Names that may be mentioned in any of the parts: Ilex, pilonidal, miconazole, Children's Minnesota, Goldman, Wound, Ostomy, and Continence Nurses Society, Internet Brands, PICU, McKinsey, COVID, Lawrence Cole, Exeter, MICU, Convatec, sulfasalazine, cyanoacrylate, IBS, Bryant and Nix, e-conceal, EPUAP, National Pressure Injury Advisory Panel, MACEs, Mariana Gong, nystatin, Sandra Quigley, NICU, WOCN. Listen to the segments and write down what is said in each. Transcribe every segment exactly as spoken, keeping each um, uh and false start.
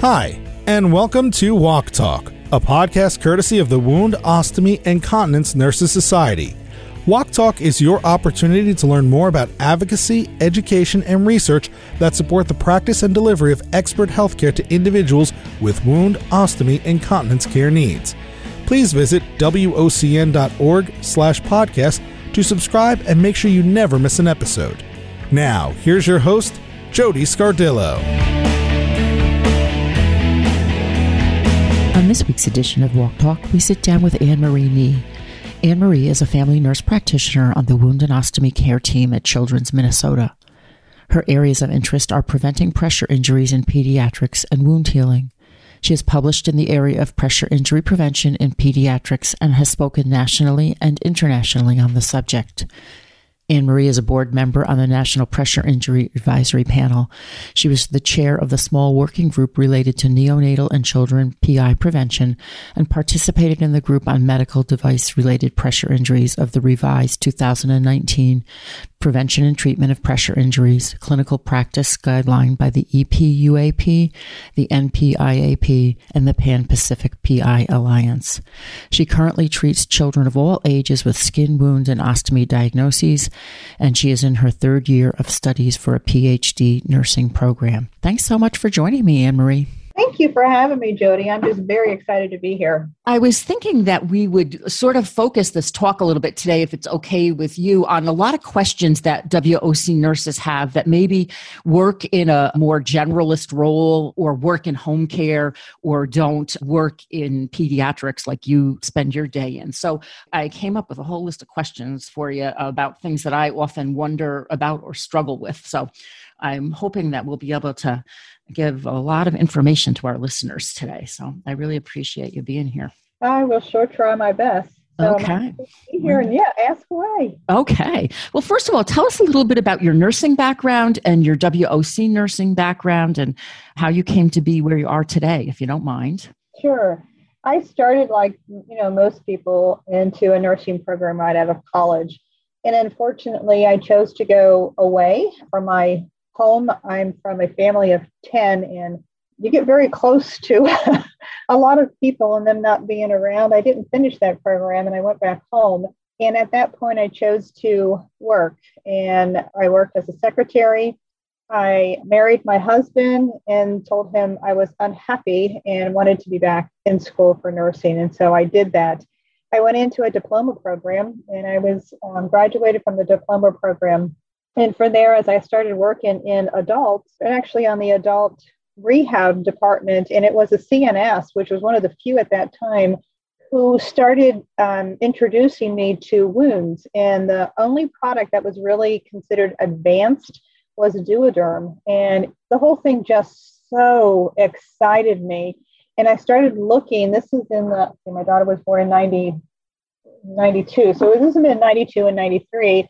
Hi, and welcome to Walk Talk, a podcast courtesy of the Wound, Ostomy, and Continence Nurses Society. Walk Talk is your opportunity to learn more about advocacy, education, and research that support the practice and delivery of expert healthcare to individuals with wound, ostomy, and continence care needs. Please visit W O C N dot org slash podcast to subscribe and make sure you never miss an episode. Now, here's your host, Jody Scardillo. On this week's edition of Walk Talk, we sit down with Anne Marie Lee. Anne Marie is a family nurse practitioner on the Wound and Ostomy Care Team at Children's Minnesota. Her areas of interest are preventing pressure injuries in pediatrics and wound healing. She has published in the area of pressure injury prevention in pediatrics and has spoken nationally and internationally on the subject. Anne Marie is a board member on the National Pressure Injury Advisory Panel. She was the chair of the small working group related to neonatal and children P I prevention and participated in the group on medical device-related pressure injuries of the revised two thousand nineteen Prevention and Treatment of Pressure Injuries Clinical Practice Guideline by the E P U A P, the N P I A P, and the Pan Pacific P I Alliance. She currently treats children of all ages with skin wound and ostomy diagnoses, and she is in her third year of studies for a P H D nursing program. Thanks so much for joining me, Anne Marie. Thank you for having me, Jody. I'm just very excited to be here. I was thinking that we would sort of focus this talk a little bit today, if it's okay with you, on a lot of questions that W O C nurses have that maybe work in a more generalist role or work in home care or don't work in pediatrics like you spend your day in. So I came up with a whole list of questions for you about things that I often wonder about or struggle with. So I'm hoping that we'll be able to give a lot of information to our listeners today. So I really appreciate you being here. I will sure try my best. So okay. I'm happy to be here and yeah, ask away. Okay. Well, first of all, tell us a little bit about your nursing background and your W O C nursing background and how you came to be where you are today, if you don't mind. Sure. I started, like, you know, most people, into a nursing program right out of college. And unfortunately, I chose to go away from my home. I'm from a family of ten, and you get very close to a lot of people and them not being around. I didn't finish that program, and I went back home. And at that point, I chose to work, and I worked as a secretary. I married my husband and told him I was unhappy and wanted to be back in school for nursing. And so I did that. I went into a diploma program, and I was um, graduated from the diploma program. And from there, as I started working in adults, and actually on the adult rehab department, and it was a C N S, which was one of the few at that time, who started um, introducing me to wounds. And the only product that was really considered advanced was Duoderm. And the whole thing just so excited me. And I started looking, this is in the, my daughter was born in ninety, ninety-two. So this was in ninety-two and ninety-three.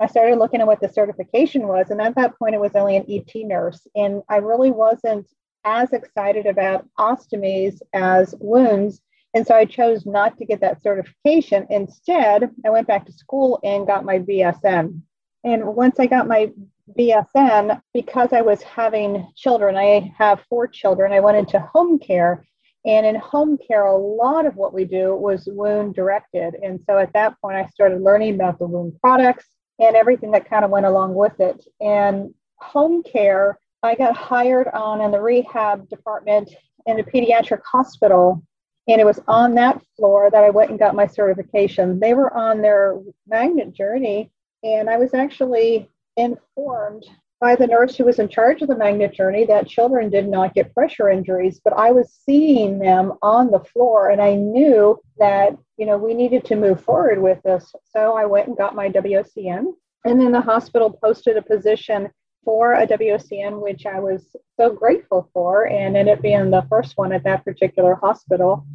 I started looking at what the certification was. And at that point, it was only an E T nurse. And I really wasn't as excited about ostomies as wounds. And so I chose not to get that certification. Instead, I went back to school and got my B S N. And once I got my B S N, because I was having children, I have four children, I went into home care. And in home care, a lot of what we do was wound directed. And so at that point, I started learning about the wound products and everything that kind of went along with it. And home care, I got hired on in the rehab department in a pediatric hospital. And it was on that floor that I went and got my certification. They were on their magnet journey. And I was actually informed by the nurse who was in charge of the magnet journey that children did not get pressure injuries, but I was seeing them on the floor, and I knew that, you know, we needed to move forward with this. So I went and got my W O C N, and then the hospital posted a position for a W O C N, which I was so grateful for, and ended up being the first one at that particular hospital.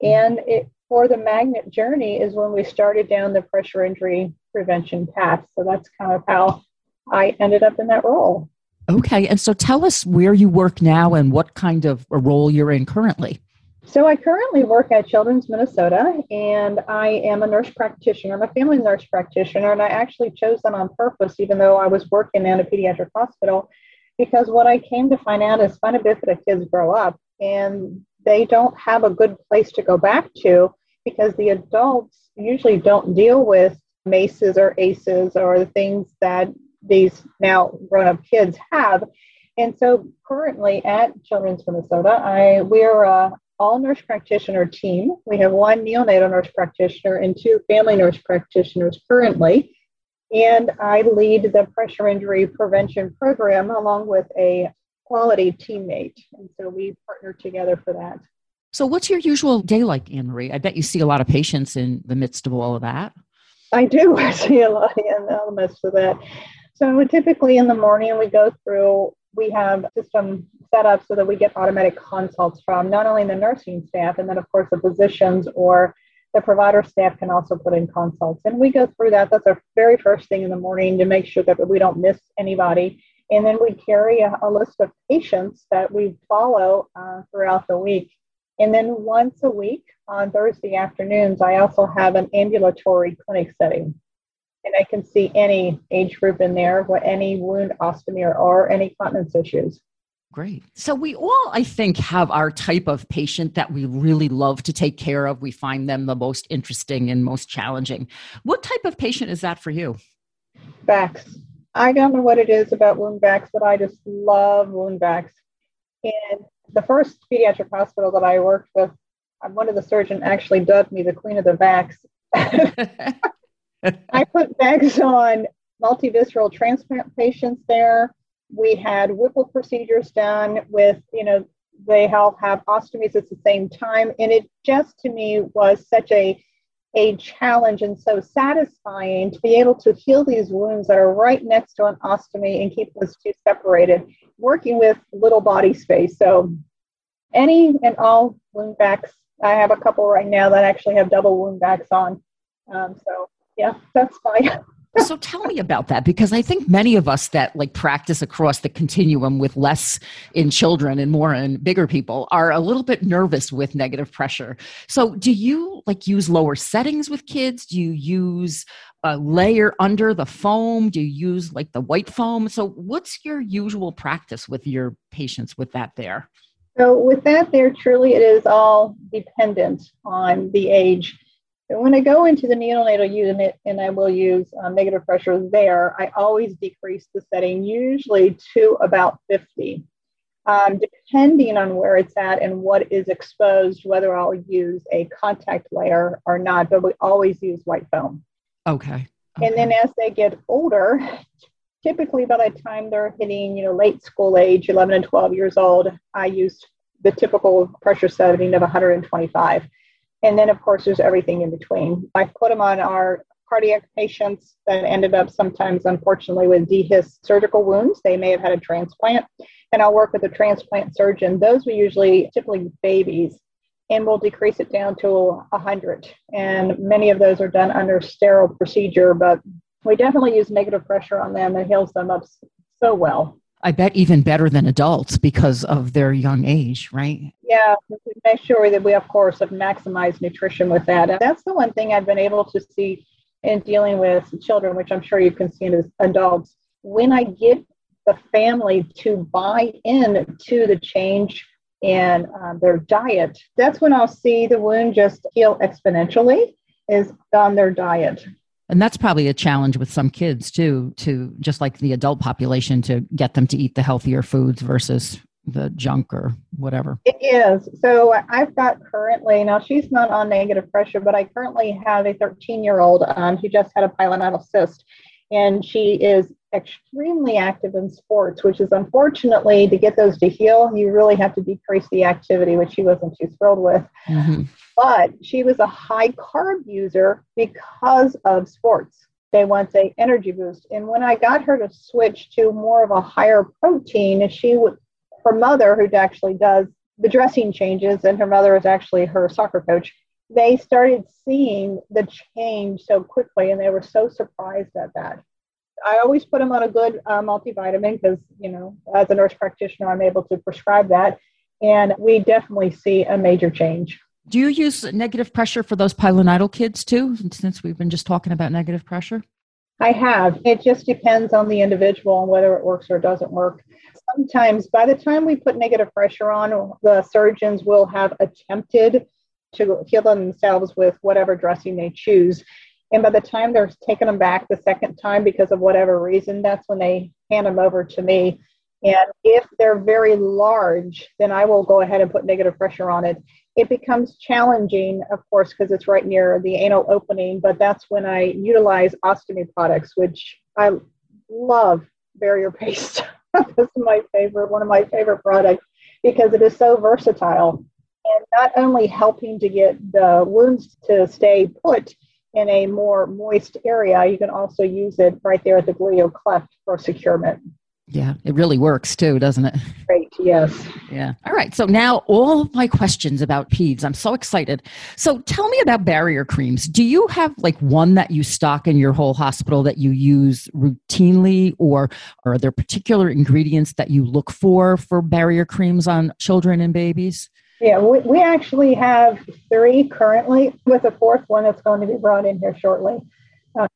And it, for the magnet journey is when we started down the pressure injury prevention path. So that's kind of how I ended up in that role. Okay. And so tell us where you work now and what kind of a role you're in currently. So I currently work at Children's Minnesota, and I am a nurse practitioner. I'm a family nurse practitioner, and I actually chose that on purpose, even though I was working at a pediatric hospital, because what I came to find out is spina bifida kids grow up, and they don't have a good place to go back to because the adults usually don't deal with MACEs or A C Es or the things that these now grown-up kids have. And so currently at Children's Minnesota, I we're a all nurse practitioner team. We have one neonatal nurse practitioner and two family nurse practitioners currently. And I lead the pressure injury prevention program along with a quality teammate. And so we partner together for that. So what's your usual day like, Anne Marie? I bet you see a lot of patients in the midst of all of that. I do. I see a lot in the midst of that. So typically in the morning we go through, we have system set up so that we get automatic consults from not only the nursing staff, and then of course the physicians or the provider staff can also put in consults. And we go through that. That's our very first thing in the morning to make sure that we don't miss anybody. And then we carry a, a list of patients that we follow uh, throughout the week. And then once a week on Thursday afternoons, I also have an ambulatory clinic setting. And I can see any age group in there, with any wound, ostomy, or, or any continence issues. Great. So we all, I think, have our type of patient that we really love to take care of. We find them the most interesting and most challenging. What type of patient is that for you? V A Cs. I don't know what it is about wound V A Cs, but I just love wound V A Cs. And the first pediatric hospital that I worked with, one of the surgeons actually dubbed me the queen of the V A Cs. I put V A Cs on multivisceral transplant patients there. We had Whipple procedures done with, you know, they all have ostomies at the same time. And it just, to me, was such a, a challenge and so satisfying to be able to heal these wounds that are right next to an ostomy and keep those two separated, working with little body space. So any and all wound V A Cs. I have a couple right now that actually have double wound V A Cs on. Um, so. Yeah, that's fine. So tell me about that, because I think many of us that like practice across the continuum with less in children and more in bigger people are a little bit nervous with negative pressure. So do you like use lower settings with kids? Do you use a layer under the foam? Do you use like the white foam? So what's your usual practice with your patients with that there? So with that there, truly it is all dependent on the age. When I go into the neonatal unit and I will use um, negative pressure there, I always decrease the setting usually to about fifty, um, depending on where it's at and what is exposed, whether I'll use a contact layer or not, but we always use white foam. Okay. Okay. And then as they get older, typically by the time they're hitting, you know, late school age, eleven and twelve years old, I use the typical pressure setting of one hundred twenty-five. And then, of course, there's everything in between. I put them on our cardiac patients that ended up sometimes, unfortunately, with dehisced surgical wounds. They may have had a transplant. And I'll work with a transplant surgeon. Those we usually, typically babies, and we'll decrease it down to one hundred. And many of those are done under sterile procedure, but we definitely use negative pressure on them. It heals them up so well. I bet even better than adults because of their young age, right? Yeah, we make sure that we, of course, have maximized nutrition with that. And that's the one thing I've been able to see in dealing with children, which I'm sure you can see as adults. When I get the family to buy in to the change in um, their diet, that's when I'll see the wound just heal exponentially is on their diet. And that's probably a challenge with some kids too, to just like the adult population, to get them to eat the healthier foods versus the junk or whatever. It is. So I've got currently, now she's not on negative pressure, but I currently have a thirteen-year-old um, who just had a pilonidal cyst, and she is extremely active in sports, which is unfortunately to get those to heal, you really have to decrease the activity, which she wasn't too thrilled with. Mm-hmm. But she was a high carb user because of sports. They want an energy boost. And when I got her to switch to more of a higher protein, she would, her mother, who actually does the dressing changes, and her mother is actually her soccer coach, they started seeing the change so quickly, and they were so surprised at that. I always put them on a good uh, multivitamin because, you know, as a nurse practitioner, I'm able to prescribe that. And we definitely see a major change. Do you use negative pressure for those pilonidal kids too, since we've been just talking about negative pressure? I have. It just depends on the individual and whether it works or doesn't work. Sometimes by the time we put negative pressure on, the surgeons will have attempted to heal themselves with whatever dressing they choose. And by the time they're taking them back the second time because of whatever reason, that's when they hand them over to me. And if they're very large, then I will go ahead and put negative pressure on it. It becomes challenging, of course, because it's right near the anal opening, but that's when I utilize ostomy products, which I love. Barrier Paste. This is my favorite, one of my favorite products, because it is so versatile and not only helping to get the wounds to stay put in a more moist area, you can also use it right there at the gluteal cleft for securement. Yeah, it really works too, doesn't it? Great, yes. Yeah. All right, so now all of my questions about peds. I'm so excited. So tell me about barrier creams. Do you have like one that you stock in your whole hospital that you use routinely, or, or are there particular ingredients that you look for for barrier creams on children and babies? Yeah, we, we actually have three currently, with a fourth one that's going to be brought in here shortly. Uh,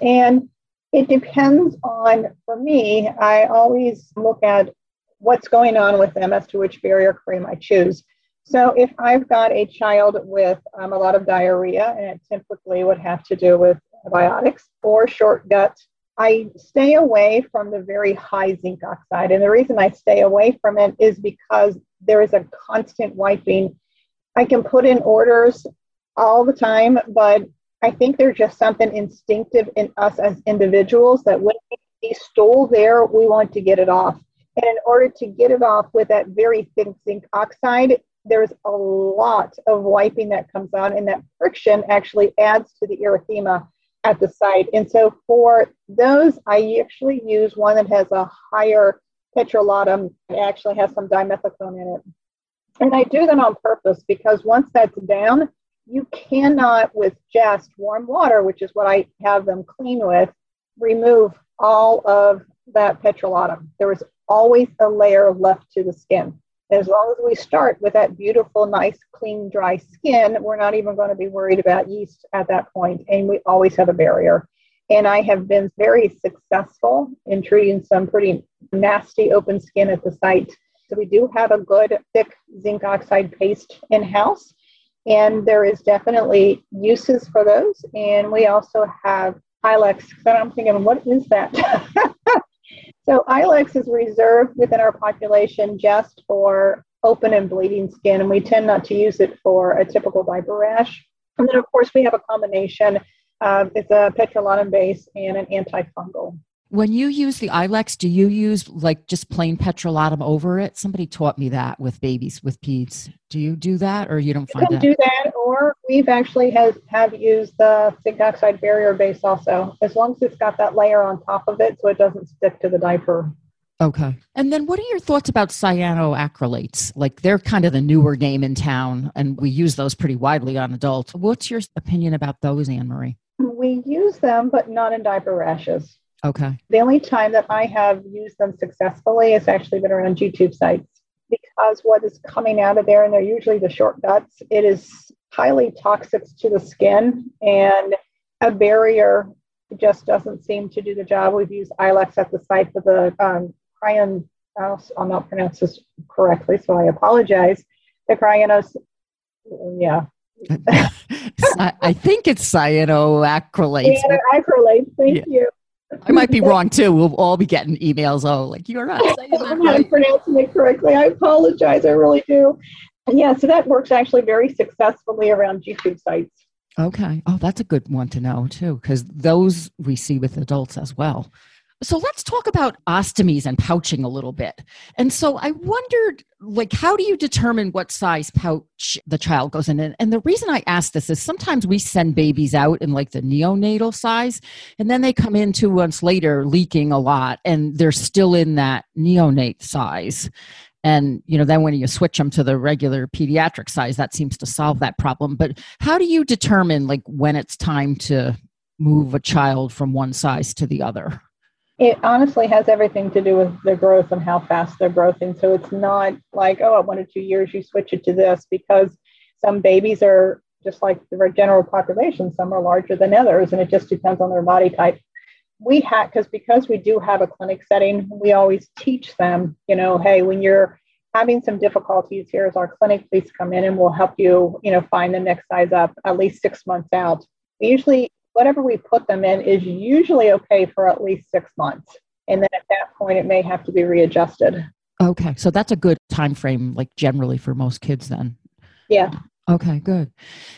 and it depends on, for me, I always look at what's going on with them as to which barrier cream I choose. So if I've got a child with um, a lot of diarrhea, and it typically would have to do with antibiotics or short gut, I stay away from the very high zinc oxide. And the reason I stay away from it is because there is a constant wiping. I can put in orders all the time, but I think there's just something instinctive in us as individuals that when we see stool there, we want to get it off. And in order to get it off with that very thin zinc oxide, there's a lot of wiping that comes on, and that friction actually adds to the erythema at the site. And so for those, I actually use one that has a higher petrolatum. It actually has some dimethicone in it. And I do that on purpose because once that's down, you cannot, with just warm water, which is what I have them clean with, remove all of that petrolatum. There is always a layer left to the skin. And as long as we start with that beautiful, nice, clean, dry skin, we're not even going to be worried about yeast at that point, and we always have a barrier. And I have been very successful in treating some pretty nasty open skin at the site. So we do have a good, thick zinc oxide paste in-house. And there is definitely uses for those. And we also have Ilex. So I'm thinking, what is that? So Ilex is reserved within our population just for open and bleeding skin. And we tend not to use it for a typical diaper rash. And then, of course, we have a combination of, it's a petrolatum base and an antifungal. When you use the Ilex, do you use like just plain petrolatum over it? Somebody taught me that with babies, with peds. Do you do that, or you don't find that? You can do that, or we've actually have, have used the zinc oxide barrier base also, as long as it's got that layer on top of it so it doesn't stick to the diaper. Okay. And then what are your thoughts about cyanoacrylates? Like, they're kind of the newer name in town, and we use those pretty widely on adults. What's your opinion about those, Anne Marie? We use them, but not in diaper rashes. Okay. The only time that I have used them successfully has actually been around G-tube sites, because what is coming out of there, and they're usually the short guts, it is highly toxic to the skin, and a barrier just doesn't seem to do the job. We've used Ilex at the site for the um, Cryonos. I'll not pronounce this correctly, so I apologize. The Cryonos, yeah. I think it's cyanoacrylate. Cyanoacrylate, thank yeah. you. I might be wrong too. We'll all be getting emails. Oh, like, you're not saying that. I'm not pronouncing it correctly. I apologize. I really do. And yeah, so that works actually very successfully around G-tube sites. Okay. Oh, that's a good one to know too, because those we see with adults as well. So let's talk about ostomies and pouching a little bit. And so I wondered, like, how do you determine what size pouch the child goes in? And, and the reason I ask this is sometimes we send babies out in like the neonatal size, and then they come in two months later leaking a lot, and they're still in that neonate size. And, you know, then when you switch them to the regular pediatric size, that seems to solve that problem. But how do you determine like when it's time to move a child from one size to the other? It honestly has everything to do with their growth and how fast they're growing. So it's not like, oh, at one or two years, you switch it to this, because some babies are just like the general population. Some are larger than others, and it just depends on their body type. we had, because because we do have a clinic setting, we always teach them, you know, hey, when you're having some difficulties, here's our clinic, please come in and we'll help you, you know, find the next size up at least six months out. We usually, whatever we put them in is usually okay for at least six months. And then at that point, it may have to be readjusted. Okay. So that's a good time frame, like generally for most kids then. Yeah. Okay, good.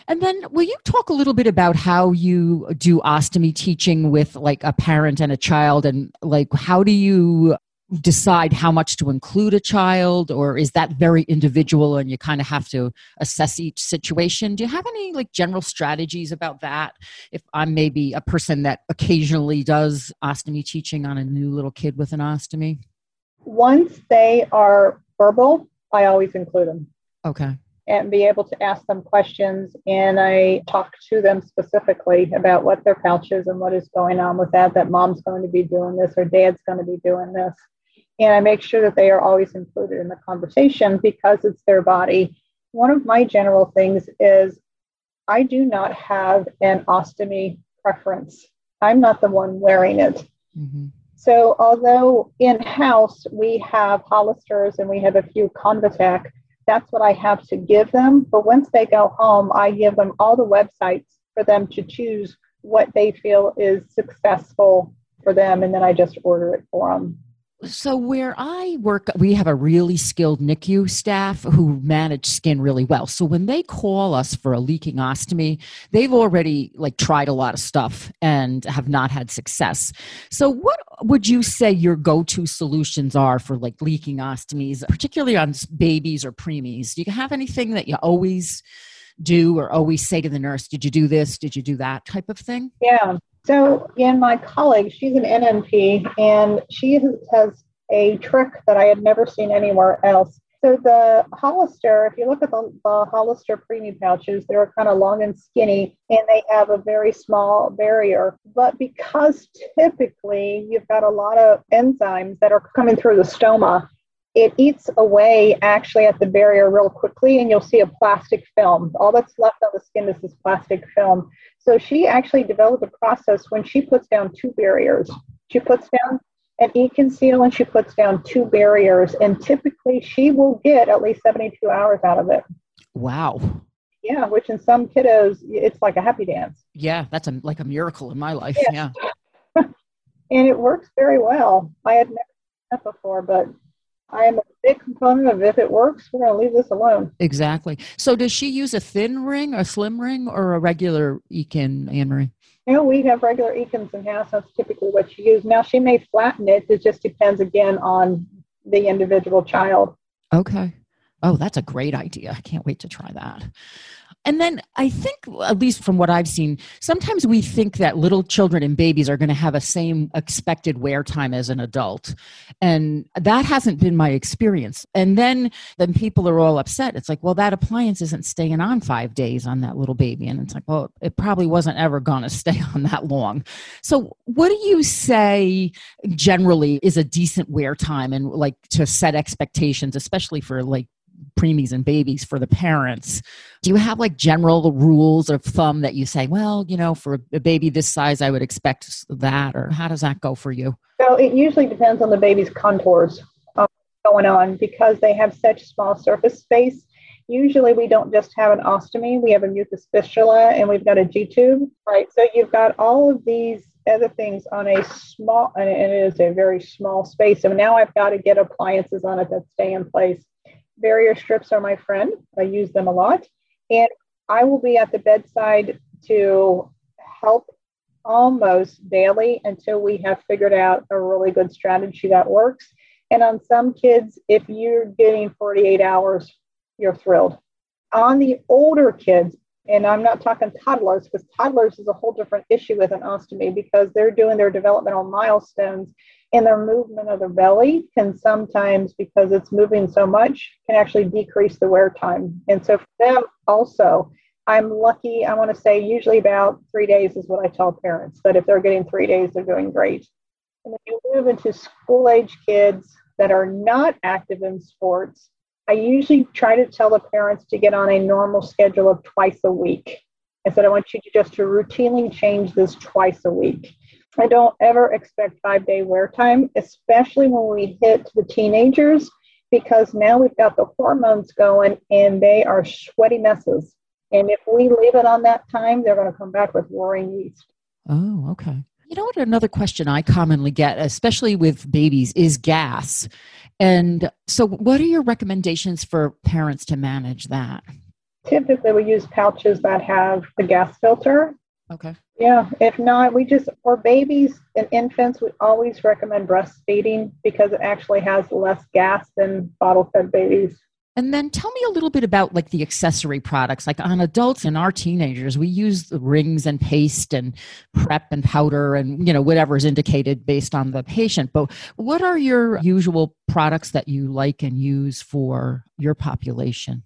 And then will you talk a little bit about how you do ostomy teaching with like a parent and a child, and like how do you decide how much to include a child, or is that very individual and you kind of have to assess each situation? Do you have any like general strategies about that? If I'm maybe a person that occasionally does ostomy teaching on a new little kid with an ostomy? Once they are verbal, I always include them. Okay. And be able to ask them questions. And I talk to them specifically about what their pouch is and what is going on with that, that mom's going to be doing this or dad's going to be doing this. And I make sure that they are always included in the conversation because it's their body. One of my general things is I do not have an ostomy preference. I'm not the one wearing it. Mm-hmm. So although in-house we have Hollisters and we have a few Convatec, that's what I have to give them. But once they go home, I give them all the websites for them to choose what they feel is successful for them. And then I just order it for them. So where I work, we have a really skilled N I C U staff who manage skin really well. So when they call us for a leaking ostomy, they've already like tried a lot of stuff and have not had success. So what would you say your go-to solutions are for like leaking ostomies, particularly on babies or preemies? Do you have anything that you always do or always say to the nurse, did you do this? Did you do that type of thing? Yeah. So, and my colleague, she's an N N P, and she has a trick that I had never seen anywhere else. So the Hollister, if you look at the, the Hollister preemie pouches, they're kind of long and skinny, and they have a very small barrier. But because typically you've got a lot of enzymes that are coming through the stoma, it eats away actually at the barrier real quickly, and you'll see a plastic film. All that's left on the skin is this plastic film. So she actually developed a process when she puts down two barriers. She puts down an e-conceal and she puts down two barriers, and typically she will get at least seventy-two hours out of it. Wow. Yeah, which in some kiddos, it's like a happy dance. Yeah, that's a, like a miracle in my life. Yeah. yeah. And it works very well. I had never seen that before, but I am a big component of if it works, we're going to leave this alone. Exactly. So does she use a thin ring, a slim ring, or a regular Eakin, Anne Marie? No, we have regular Eakins in house. That's typically what she uses. Now, she may flatten it. It just depends, again, on the individual child. Okay. Oh, that's a great idea. I can't wait to try that. And then I think, at least from what I've seen, sometimes we think that little children and babies are going to have a same expected wear time as an adult. And that hasn't been my experience. And then, then people are all upset. It's like, well, that appliance isn't staying on five days on that little baby. And it's like, well, it probably wasn't ever going to stay on that long. So what do you say generally is a decent wear time, and like to set expectations, especially for like preemies and babies for the parents? Do you have like general rules of thumb that you say, well, you know, for a baby this size, I would expect that, or how does that go for you? So it usually depends on the baby's contours um, going on, because they have such small surface space. Usually we don't just have an ostomy, we have a mucus fistula and we've got a G-tube, right? So you've got all of these other things on a small, and it is a very small space. So now I've got to get appliances on it that stay in place. Barrier strips are my friend. I use them a lot. And I will be at the bedside to help almost daily until we have figured out a really good strategy that works. And on some kids, if you're getting forty-eight hours, you're thrilled. On the older kids, and I'm not talking toddlers, because toddlers is a whole different issue with an ostomy, because they're doing their developmental milestones, and their movement of their belly can sometimes, because it's moving so much, can actually decrease the wear time. And so for them also, I'm lucky, I want to say usually about three days is what I tell parents, that if they're getting three days, they're doing great. And when you move into school-age kids that are not active in sports, I usually try to tell the parents to get on a normal schedule of twice a week. I said, I want you to just to routinely change this twice a week. I don't ever expect five-day wear time, especially when we hit the teenagers, because now we've got the hormones going and they are sweaty messes. And if we leave it on that time, they're going to come back with roaring yeast. Oh, okay. You know what? Another question I commonly get, especially with babies, is gas. And so what are your recommendations for parents to manage that? Typically, we use pouches that have the gas filter. Okay. Yeah. If not, we just, for babies and infants, we always recommend breastfeeding because it actually has less gas than bottle-fed babies. And then tell me a little bit about like the accessory products, like on adults and our teenagers, we use the rings and paste and prep and powder and, you know, whatever is indicated based on the patient. But what are your usual products that you like and use for your population?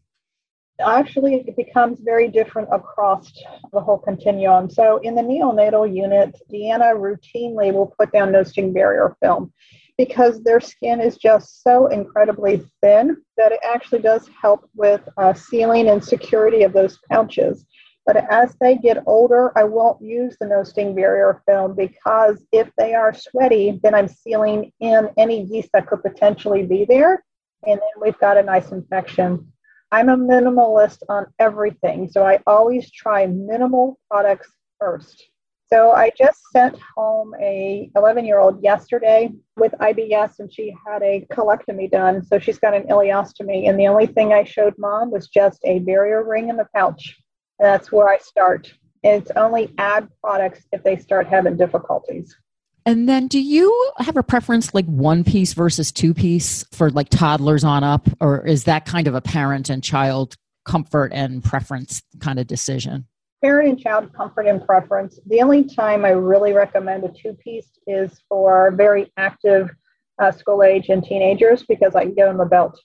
Actually, it becomes very different across the whole continuum. So in the neonatal unit, Deanna routinely will put down no-sting barrier film because their skin is just so incredibly thin that it actually does help with uh, sealing and security of those pouches. But as they get older, I won't use the no-sting barrier film because if they are sweaty, then I'm sealing in any yeast that could potentially be there, and then we've got a nice infection. I'm a minimalist on everything, so I always try minimal products first. So I just sent home a eleven-year-old yesterday with I B S, and she had a colectomy done, so she's got an ileostomy, and the only thing I showed mom was just a barrier ring in the pouch, and that's where I start. And it's only add products if they start having difficulties. And then do you have a preference like one piece versus two piece for like toddlers on up, or is that kind of a parent and child comfort and preference kind of decision? Parent and child comfort and preference. The only time I really recommend a two piece is for very active uh, school age and teenagers because I can give them a belt.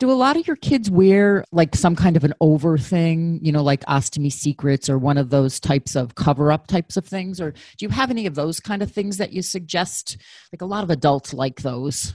Do a lot of your kids wear like some kind of an over thing, you know, like Ostomy Secrets or one of those types of cover-up types of things? Or do you have any of those kind of things that you suggest? Like a lot of adults like those.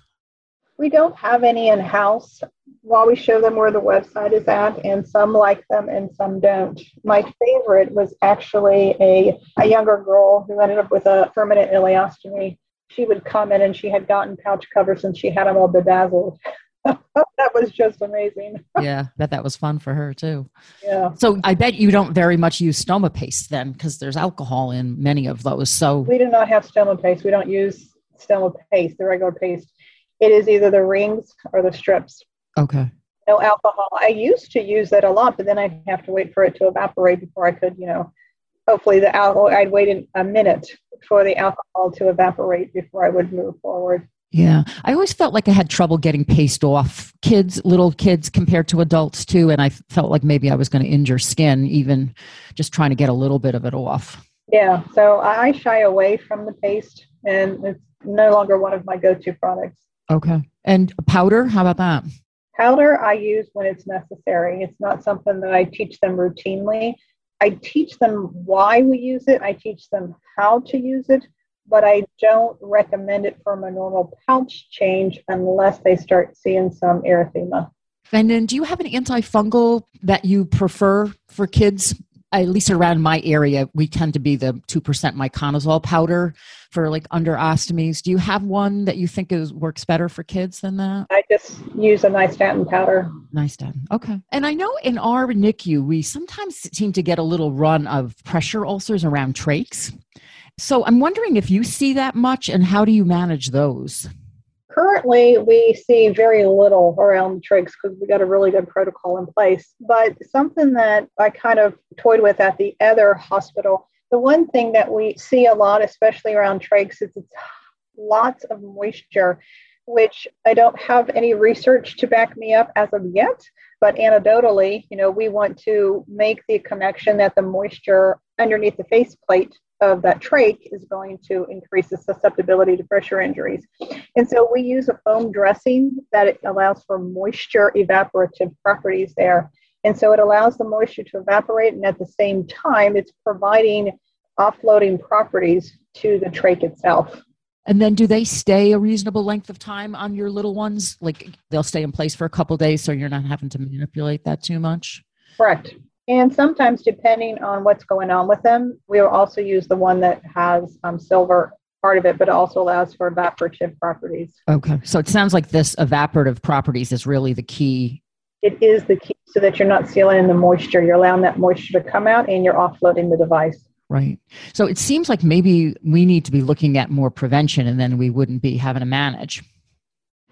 We don't have any in-house. While we show them where the website is at, and some like them and some don't. My favorite was actually a, a younger girl who ended up with a permanent ileostomy. She would come in and she had gotten pouch covers and she had them all bedazzled. That was just amazing. Yeah, that that was fun for her too. Yeah. So I bet you don't very much use stoma paste then, because there's alcohol in many of those. So we do not have stoma paste. We don't use stoma paste, the regular paste. It is either the rings or the strips. Okay. No alcohol. I used to use that a lot, but then I'd have to wait for it to evaporate before I could, you know, hopefully the alcohol. I'd waited a minute for the alcohol to evaporate before I would move forward. Yeah. I always felt like I had trouble getting paste off kids, little kids compared to adults too. And I felt like maybe I was going to injure skin, even just trying to get a little bit of it off. Yeah. So I shy away from the paste and it's no longer one of my go-to products. Okay. And powder, how about that? Powder I use when it's necessary. It's not something that I teach them routinely. I teach them why we use it. I teach them how to use it. But I don't recommend it from a normal pouch change unless they start seeing some erythema. And then do you have an antifungal that you prefer for kids? At least around my area, we tend to be the two percent miconazole powder for like under ostomies. Do you have one that you think is works better for kids than that? I just use a nystatin powder. Nystatin. Okay. And I know in our N I C U, we sometimes seem to get a little run of pressure ulcers around trachs. So I'm wondering if you see that much and how do you manage those? Currently, we see very little around trachs because we got a really good protocol in place. But something that I kind of toyed with at the other hospital, the one thing that we see a lot, especially around trachs, is it's lots of moisture, which I don't have any research to back me up as of yet. But anecdotally, you know, we want to make the connection that the moisture underneath the faceplate of that trach is going to increase the susceptibility to pressure injuries. And so we use a foam dressing that it allows for moisture evaporative properties there. And so it allows the moisture to evaporate. And at the same time, it's providing offloading properties to the trach itself. And then do they stay a reasonable length of time on your little ones? Like they'll stay in place for a couple of days so you're not having to manipulate that too much? Correct. And sometimes, depending on what's going on with them, we will also use the one that has um, silver part of it, but also allows for evaporative properties. Okay. So it sounds like this evaporative properties is really the key. It is the key, so that you're not sealing in the moisture. You're allowing that moisture to come out and you're offloading the device. Right. So it seems like maybe we need to be looking at more prevention, and then we wouldn't be having to manage.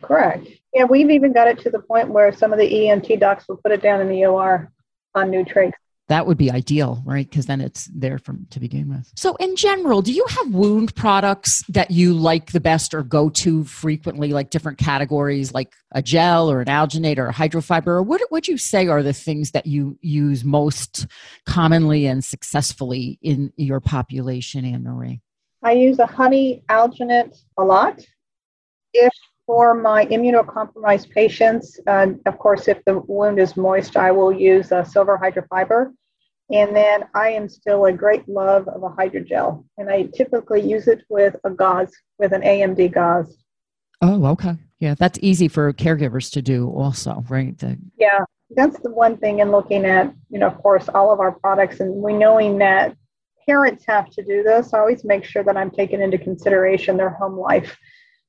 Correct. Yeah, we've even got it to the point where some of the E M T docs will put it down in the O R on new trachs. That would be ideal, right? Because then it's there from to begin with. So in general, do you have wound products that you like the best or go to frequently, like different categories, like a gel or an alginate or a hydrofiber? Or what would you say are the things that you use most commonly and successfully in your population, Anne Marie? I use a honey alginate a lot. If for my immunocompromised patients, uh, of course, if the wound is moist, I will use a silver hydrofiber. And then I am still a great love of a hydrogel. And I typically use it with a gauze, with an A M D gauze. Oh, okay. Yeah, that's easy for caregivers to do also, right? The- yeah, that's the one thing in looking at, you know, of course, all of our products. And we knowing that parents have to do this, I always make sure that I'm taking into consideration their home life.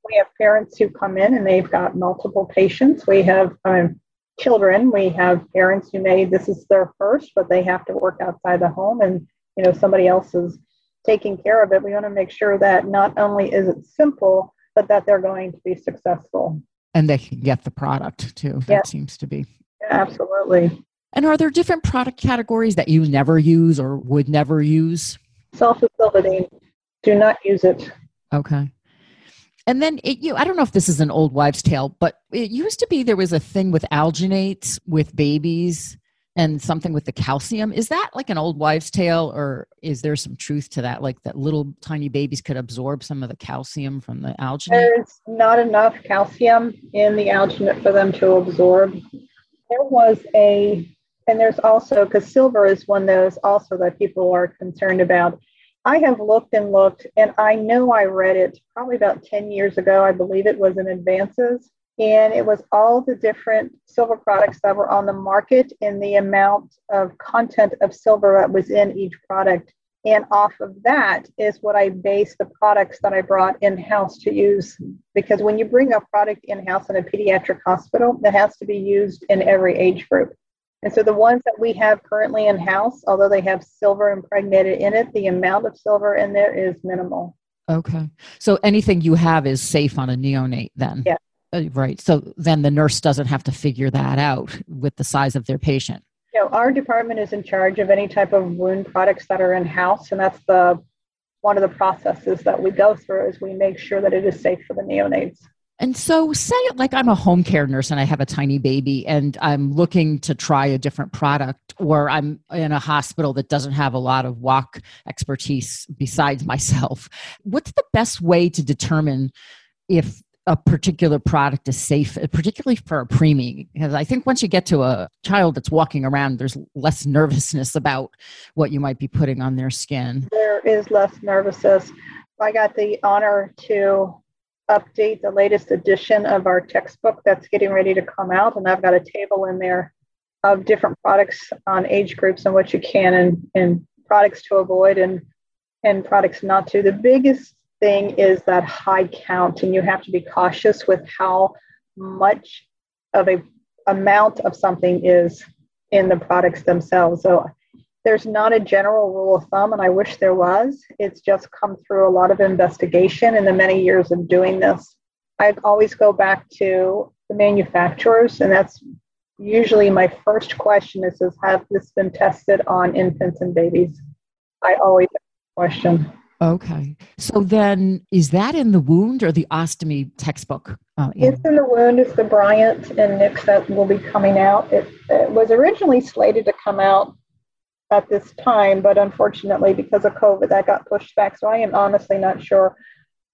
We have parents who come in and they've got multiple patients. We have um, children. We have parents who may, this is their first, but they have to work outside the home and, you know, somebody else is taking care of it. We want to make sure that not only is it simple, but that they're going to be successful. And they can get the product too. That yeah. seems to be. Yeah, absolutely. And are there different product categories that you never use or would never use? Sulfasalazine. Do not use it. Okay. And then it, you, I don't know if this is an old wives' tale, but it used to be there was a thing with alginates with babies and something with the calcium. Is that like an old wives' tale, or is there some truth to that? Like that little tiny babies could absorb some of the calcium from the alginate? There's not enough calcium in the alginate for them to absorb. There was a, and there's also, because silver is one of those also that people are concerned about. I have looked and looked, and I know I read it probably about ten years ago. I believe it was in Advances, and it was all the different silver products that were on the market and the amount of content of silver that was in each product. And off of that is what I based the products that I brought in-house to use, because when you bring a product in-house in a pediatric hospital, it has to be used in every age group. And so the ones that we have currently in-house, although they have silver impregnated in it, the amount of silver in there is minimal. Okay. So anything you have is safe on a neonate then? Yeah. Uh, right. So then the nurse doesn't have to figure that out with the size of their patient. You know, our department is in charge of any type of wound products that are in-house. And that's the one of the processes that we go through is we make sure that it is safe for the neonates. And so say like I'm a home care nurse and I have a tiny baby and I'm looking to try a different product, or I'm in a hospital that doesn't have a lot of W O C expertise besides myself. What's the best way to determine if a particular product is safe, particularly for a preemie? Because I think once you get to a child that's walking around, there's less nervousness about what you might be putting on their skin. There is less nervousness. I got the honor to update the latest edition of our textbook that's getting ready to come out. And I've got a table in there of different products on age groups and what you can and, and products to avoid and, and products not to. The biggest thing is that high count, and you have to be cautious with how much of a amount of something is in the products themselves. So there's not a general rule of thumb, and I wish there was. It's just come through a lot of investigation in the many years of doing this. I always go back to the manufacturers, and that's usually my first question is, is have this been tested on infants and babies? I always ask the question. Okay. So then is that in the Wound or the Ostomy textbook? Oh, yeah. It's in the Wound. It's the Bryant and Nix that will be coming out. It, it was originally slated to come out at this time, but unfortunately because of COVID that got pushed back, so I am honestly not sure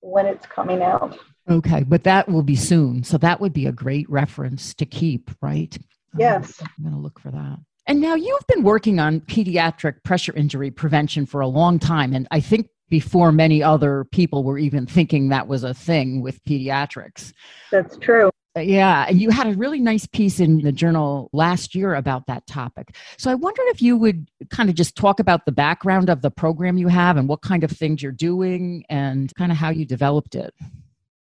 when it's coming out. Okay, but that will be soon, so that would be a great reference to keep, right? Yes. Um, I'm going to look for that. And now you've been working on pediatric pressure injury prevention for a long time, and I think before many other people were even thinking that was a thing with pediatrics. That's true. Yeah, and you had a really nice piece in the journal last year about that topic. So I wondered if you would kind of just talk about the background of the program you have and what kind of things you're doing and kind of how you developed it.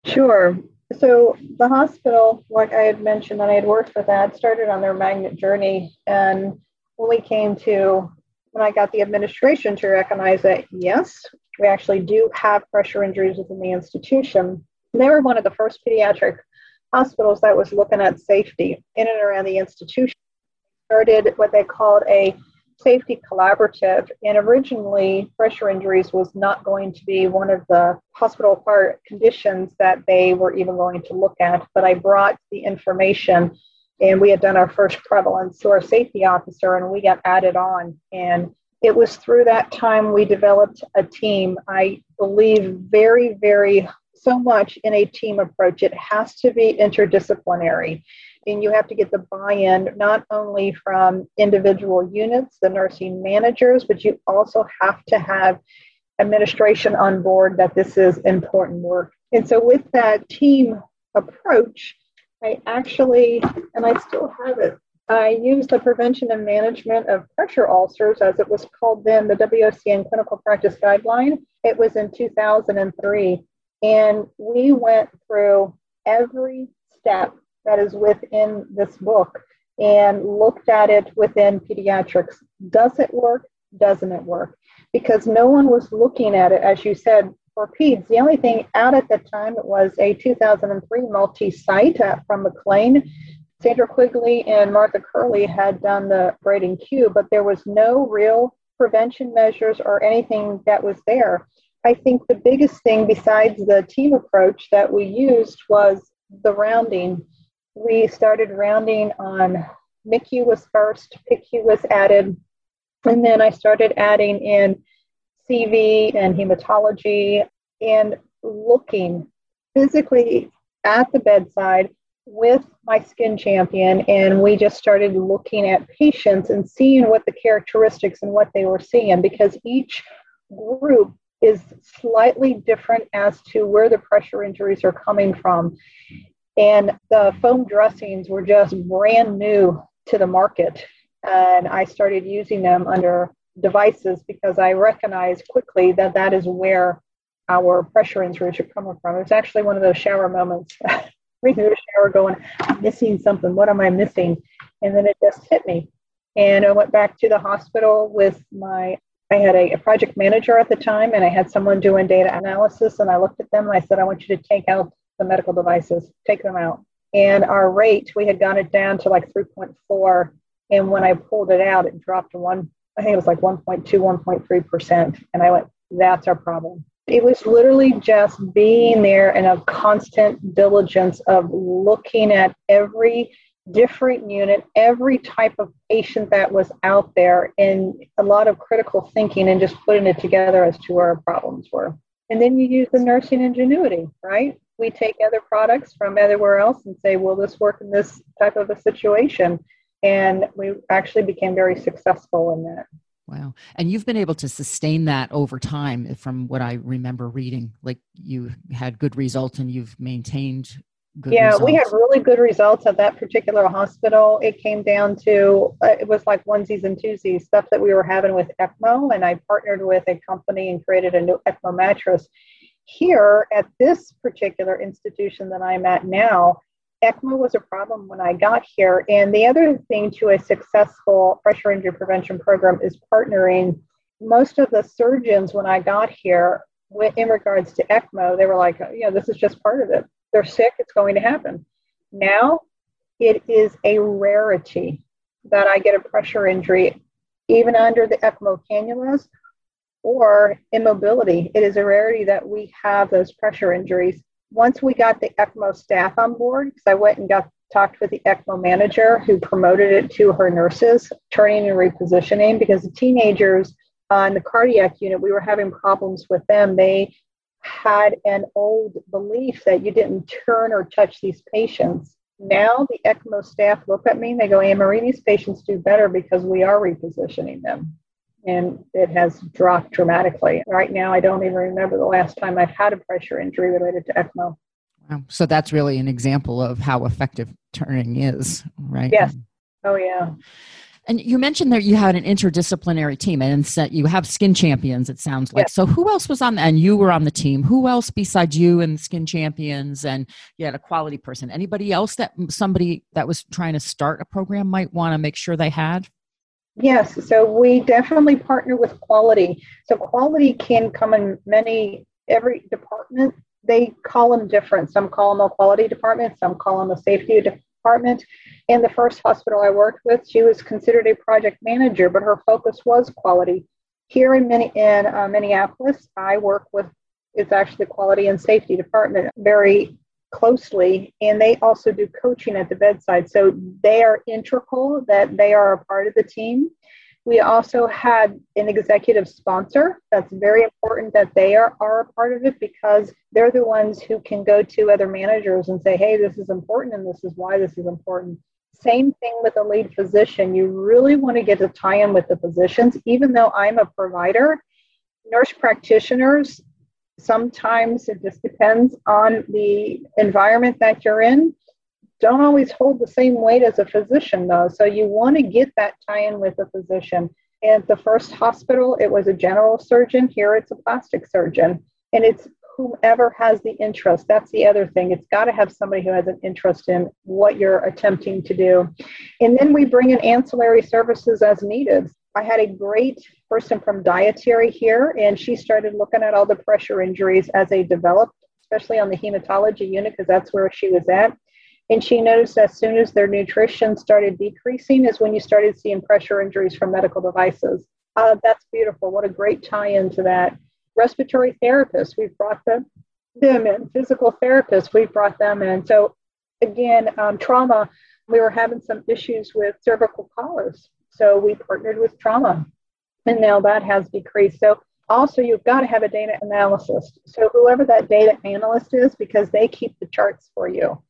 Sure. So the hospital, like I had mentioned that I had worked with, that started on their magnet journey. And when we came to, when I got the administration to recognize that, yes, we actually do have pressure injuries within the institution. And they were one of the first pediatric hospitals that was looking at safety in and around the institution. Started what they called a safety collaborative, and originally pressure injuries was not going to be one of the hospital part conditions that they were even going to look at, but I brought the information and we had done our first prevalence to our safety officer and we got added on. And it was through that time we developed a team. I believe very, very so much in a team approach. It has to be interdisciplinary, and you have to get the buy-in not only from individual units, the nursing managers, but you also have to have administration on board that this is important work. And so with that team approach, I actually, and I still have it, I used the prevention and management of pressure ulcers, as it was called then, the W O C N clinical practice guideline. It was in two thousand three. And we went through every step that is within this book and looked at it within pediatrics. Does it work? Doesn't it work? Because no one was looking at it, as you said, for peds. The only thing out at the time was a two thousand three multi-site from McLean. Sandra Quigley and Martha Curley had done the Braden Q, but there was no real prevention measures or anything that was there. I think the biggest thing besides the team approach that we used was the rounding. We started rounding on M I C U was first, P I C U was added, and then I started adding in C V and hematology and looking physically at the bedside with my skin champion, and we just started looking at patients and seeing what the characteristics and what they were seeing, because each group is slightly different as to where the pressure injuries are coming from. And the foam dressings were just brand new to the market. And I started using them under devices because I recognized quickly that that is where our pressure injuries are coming from. It was actually one of those shower moments. We were in the shower going, I'm missing something. What am I missing? And then it just hit me. And I went back to the hospital with my I had a, a project manager at the time, and I had someone doing data analysis, and I looked at them and I said, I want you to take out the medical devices, take them out. And our rate, we had gotten it down to like three point four. And when I pulled it out, it dropped to one, I think it was like one point two, one point three percent. And I went, that's our problem. It was literally just being there and a constant diligence of looking at every different unit, every type of patient that was out there, and a lot of critical thinking and just putting it together as to where our problems were. And then you use the nursing ingenuity, right? We take other products from everywhere else and say, will this work in this type of a situation? And we actually became very successful in that. Wow. And you've been able to sustain that over time from what I remember reading, like you had good results and you've maintained Good yeah, results. We had really good results at that particular hospital. It came down to, uh, it was like onesies and twosies, stuff that we were having with ECMO, and I partnered with a company and created a new ECMO mattress. Here at this particular institution that I'm at now, ECMO was a problem when I got here. And the other thing to a successful pressure injury prevention program is partnering. Most of the surgeons when I got here, in regards to ECMO, they were like, oh, yeah, this is just part of it. They're sick, it's going to happen. Now, it is a rarity that I get a pressure injury, even under the ECMO cannulas or immobility. It is a rarity that we have those pressure injuries. Once we got the ECMO staff on board, because I went and got talked with the ECMO manager who promoted it to her nurses, turning and repositioning, because the teenagers on the cardiac unit, we were having problems with them. They had an old belief that you didn't turn or touch these patients. Now the ECMO staff look at me and they go, Anne Marie, these patients do better because we are repositioning them. And it has dropped dramatically. Right now, I don't even remember the last time I've had a pressure injury related to ECMO. So that's really an example of how effective turning is, right? Yes. Oh, yeah. And you mentioned that you had an interdisciplinary team, and you have skin champions, it sounds like. Yes. So who else was on that? And you were on the team. Who else besides you and skin champions? And you had a quality person. Anybody else that somebody that was trying to start a program might want to make sure they had? Yes. So we definitely partner with quality. So quality can come in many, every department. They call them different. Some call them a quality department. Some call them a safety department. And the first hospital I worked with, she was considered a project manager, but her focus was quality. Here in, Min- in uh, Minneapolis, I work with, it's actually the quality and safety department very closely. And they also do coaching at the bedside. So they are integral, that they are a part of the team. We also had an executive sponsor. That's very important that they are, are a part of it, because they're the ones who can go to other managers and say, hey, this is important and this is why this is important. Same thing with a lead physician. You really want to get a tie-in with the physicians. Even though I'm a provider, nurse practitioners, sometimes it just depends on the environment that you're in, don't always hold the same weight as a physician, though. So you want to get that tie-in with a physician. At the first hospital, it was a general surgeon. Here, it's a plastic surgeon. And it's whomever has the interest. That's the other thing. It's got to have somebody who has an interest in what you're attempting to do. And then we bring in ancillary services as needed. I had a great person from dietary here, and she started looking at all the pressure injuries as they developed, especially on the hematology unit, because that's where she was at. And she noticed as soon as their nutrition started decreasing is when you started seeing pressure injuries from medical devices. Uh, that's beautiful. What a great tie-in to that. Respiratory therapists, we've brought them, them in. Physical therapists, we've brought them in. So again, um, trauma, we were having some issues with cervical collars. So we partnered with trauma, and now that has decreased. So also, you've got to have a data analyst. So whoever that data analyst is, because they keep the charts for you.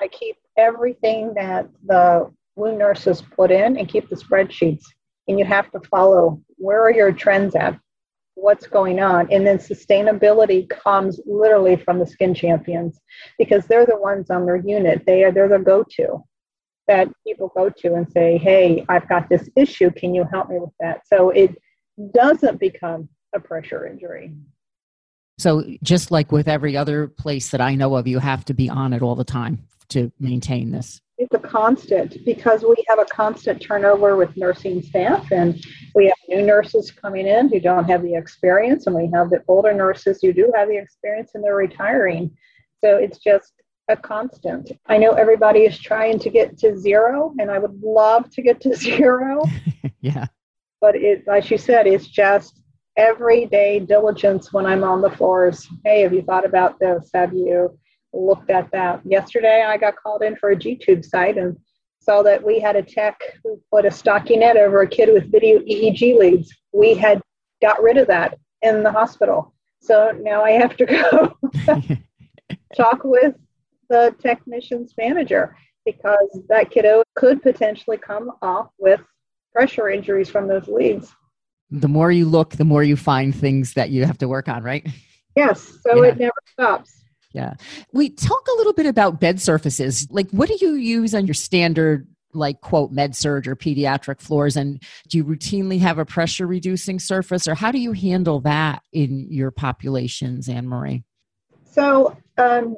I keep everything that the wound nurses put in and keep the spreadsheets, and you have to follow where are your trends at, what's going on. And then sustainability comes literally from the skin champions, because they're the ones on their unit. They are, they're the go-to that people go to and say, hey, I've got this issue. Can you help me with that? So it doesn't become a pressure injury. So just like with every other place that I know of, you have to be on it all the time to maintain this. It's a constant, because we have a constant turnover with nursing staff, and we have new nurses coming in who don't have the experience, and we have the older nurses who do have the experience and they're retiring. So it's just a constant. I know everybody is trying to get to zero, and I would love to get to zero. Yeah. But it, like you said, it's just everyday diligence when I'm on the floors. Hey, have you thought about this? Have you looked at that? Yesterday, I got called in for a G-tube site and saw that we had a tech who put a stockinette over a kid with video E E G leads. We had got rid of that in the hospital. So now I have to go talk with the technician's manager, because that kiddo could potentially come off with pressure injuries from those leads. The more you look, the more you find things that you have to work on, right? Yes. So yeah. It never stops. Yeah. We talk a little bit about bed surfaces. Like, what do you use on your standard, like, quote, med surg or pediatric floors? And do you routinely have a pressure reducing surface, or how do you handle that in your populations, Anne Marie? So um,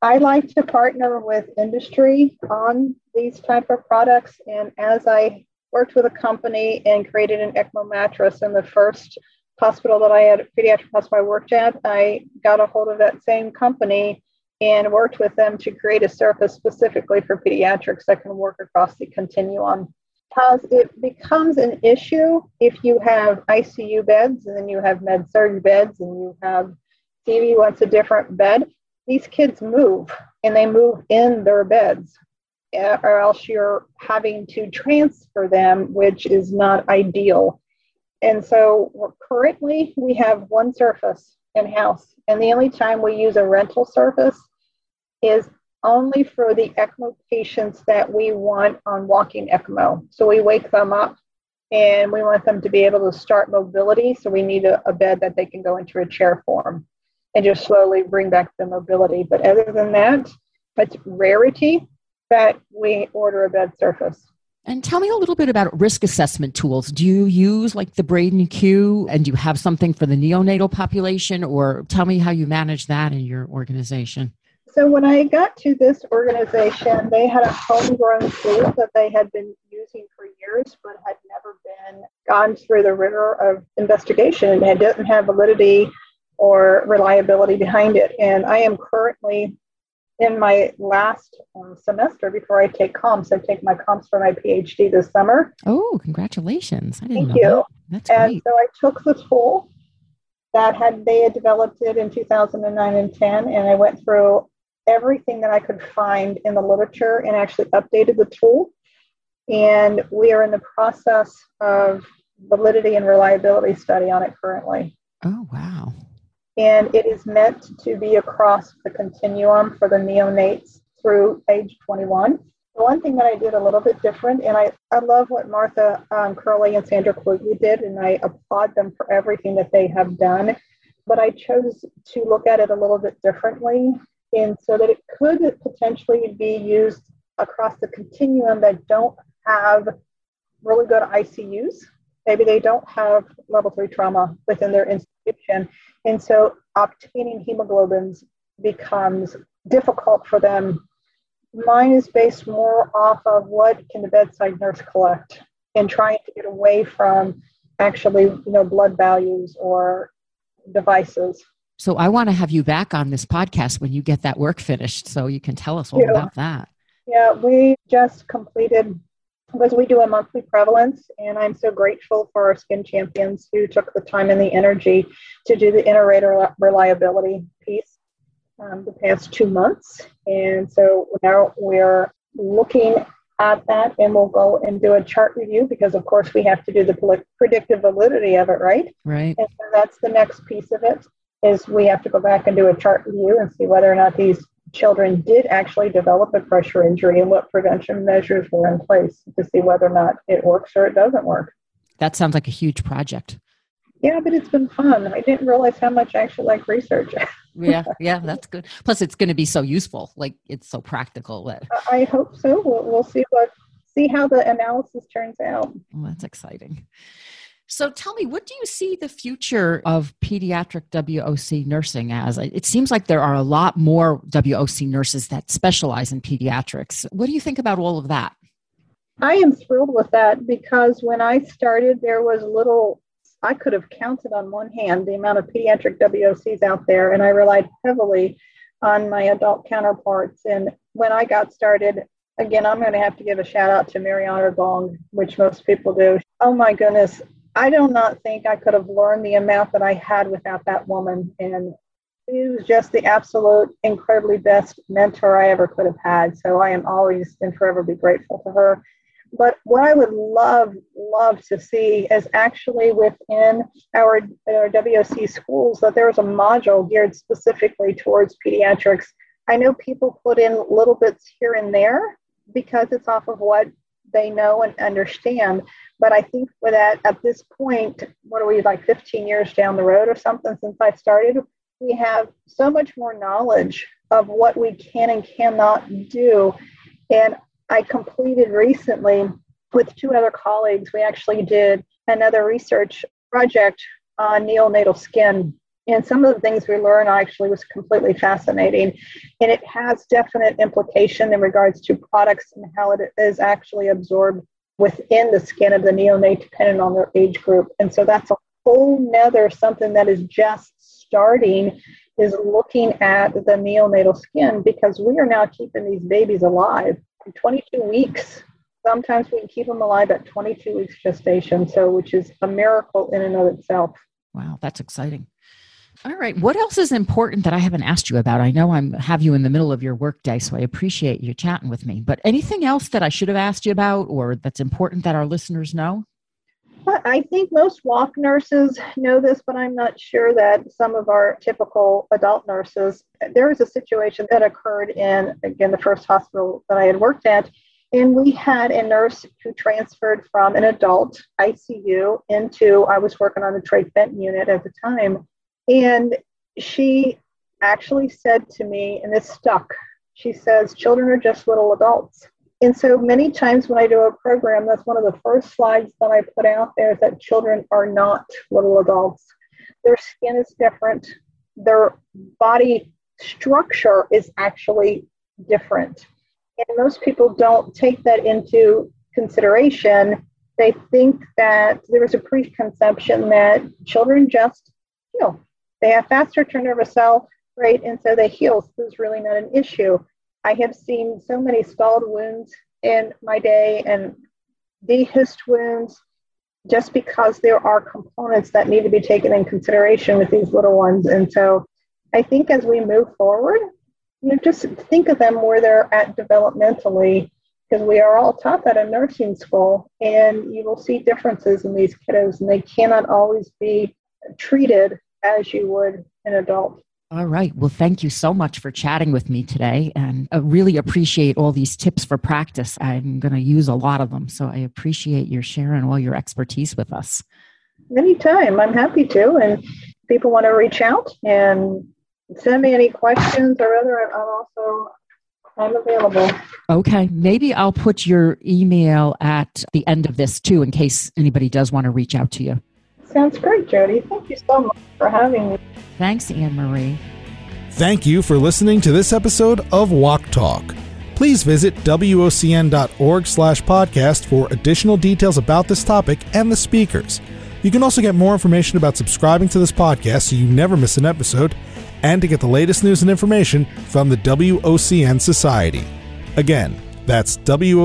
I like to partner with industry on these type of products. And as I worked with a company and created an ECMO mattress in the first hospital that I had, pediatric hospital I worked at, I got a hold of that same company and worked with them to create a surface specifically for pediatrics that can work across the continuum. Because it becomes an issue if you have I C U beds, and then you have med-surg beds, and you have C V wants a different bed. These kids move, and they move in their beds, or else you're having to transfer them, which is not ideal. And so currently we have one surface in-house, and the only time we use a rental surface is only for the ECMO patients that we want on walking ECMO. So we wake them up, and we want them to be able to start mobility, so we need a, a bed that they can go into a chair form. and just slowly bring back the mobility. But other than that, it's rarity that we order a bed surface. And tell me a little bit about risk assessment tools. Do you use like the Braden Q, and do you have something for the neonatal population, or tell me how you manage that in your organization? So when I got to this organization, they had a homegrown tool that they had been using for years, but had never been gone through the rigor of investigation and doesn't have validity or reliability behind it. And I am currently in my last uh, semester before I take comms. I take my comms for my PhD this summer. Oh, congratulations. I didn't Thank know you. That. That's and great. So I took the tool that had they had developed it in two thousand nine and ten, and I went through everything that I could find in the literature and actually updated the tool. And we are in the process of validity and reliability study on it currently. Oh, wow. And it is meant to be across the continuum for the neonates through age twenty-one. The one thing that I did a little bit different, and I, I love what Martha um, Curley and Sandra Quigley did, and I applaud them for everything that they have done, but I chose to look at it a little bit differently, and so that it could potentially be used across the continuum that don't have really good I C Us. Maybe they don't have level three trauma within their institution. And so obtaining hemoglobins becomes difficult for them. Mine is based more off of what can the bedside nurse collect, and trying to get away from actually, you know, blood values or devices. So I want to have you back on this podcast when you get that work finished, so you can tell us all yeah. about that. Yeah, we just completed, because we do a monthly prevalence, and I'm so grateful for our skin champions who took the time and the energy to do the inter-rater reliability piece um, the past two months. And so now we're looking at that, and we'll go and do a chart review, because of course we have to do the predictive validity of it, right? Right. And so that's the next piece of it, is we have to go back and do a chart review and see whether or not these children did actually develop a pressure injury and what prevention measures were in place to see whether or not it works or it doesn't work. That sounds like a huge project. Yeah, but it's been fun. I didn't realize how much I actually like research. yeah, yeah, that's good. Plus, it's going to be so useful. Like, it's so practical. That... I hope so. We'll, we'll see what see how the analysis turns out. Well, that's exciting. So tell me, what do you see the future of pediatric W O C nursing as? It seems like there are a lot more W O C nurses that specialize in pediatrics. What do you think about all of that? I am thrilled with that, because when I started, there was little, I could have counted on one hand the amount of pediatric W O Cs out there, and I relied heavily on my adult counterparts. And when I got started, again, I'm going to have to give a shout out to Mariana Gong, which most people do. Oh my goodness. I do not think I could have learned the amount that I had without that woman. And she was just the absolute incredibly best mentor I ever could have had. So I am always and forever be grateful to her. But what I would love, love to see is actually within our, our W O C schools that there was a module geared specifically towards pediatrics. I know people put in little bits here and there because it's off of what they know and understand. But I think for that, at this point, what are we, like fifteen years down the road or something since I started, we have so much more knowledge of what we can and cannot do. And I completed recently with two other colleagues, we actually did another research project on neonatal skin. And some of the things we learned actually was completely fascinating. And it has definite implication in regards to products and how it is actually absorbed within the skin of the neonate, depending on their age group. And so that's a whole nother something that is just starting, is looking at the neonatal skin, because we are now keeping these babies alive in twenty-two weeks. Sometimes we can keep them alive at twenty-two weeks gestation, so which is a miracle in and of itself. Wow, that's exciting. All right. What else is important that I haven't asked you about? I know I'm have you in the middle of your workday, so I appreciate you chatting with me. But anything else that I should have asked you about, or that's important that our listeners know? I think most W O C nurses know this, but I'm not sure that some of our typical adult nurses. There was a situation that occurred in, again, the first hospital that I had worked at, and we had a nurse who transferred from an adult I C U into, I was working on the trach vent unit at the time. And she actually said to me, and this stuck, she says, children are just little adults. And so many times when I do a program, that's one of the first slides that I put out there, is that children are not little adults. Their skin is different. Their body structure is actually different. And most people don't take that into consideration. They think that there was a preconception that children just heal. They have faster turnover of cell rate, and so they heal. So this is really not an issue. I have seen so many scald wounds in my day and dehisced wounds just because there are components that need to be taken in consideration with these little ones. And so I think as we move forward, you know, just think of them where they're at developmentally, because we are all taught that in nursing school, and you will see differences in these kiddos, and they cannot always be treated as you would an adult. All right. Well, thank you so much for chatting with me today, and I really appreciate all these tips for practice. I'm going to use a lot of them, so I appreciate your sharing all your expertise with us. Anytime. I'm happy to, and if people want to reach out and send me any questions or other, I'm also I'm available. Okay. Maybe I'll put your email at the end of this too, in case anybody does want to reach out to you. Sounds great, Jody. Thank you so much for having me. Thanks, Anne Marie. Thank you for listening to this episode of Walk Talk. Please visit wocn.org slash podcast for additional details about this topic and the speakers. You can also get more information about subscribing to this podcast so you never miss an episode, and to get the latest news and information from the W O C N Society. Again, that's wocn.org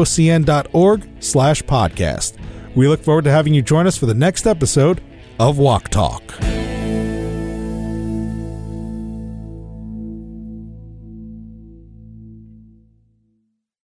slash podcast. We look forward to having you join us for the next episode of Walk Talk.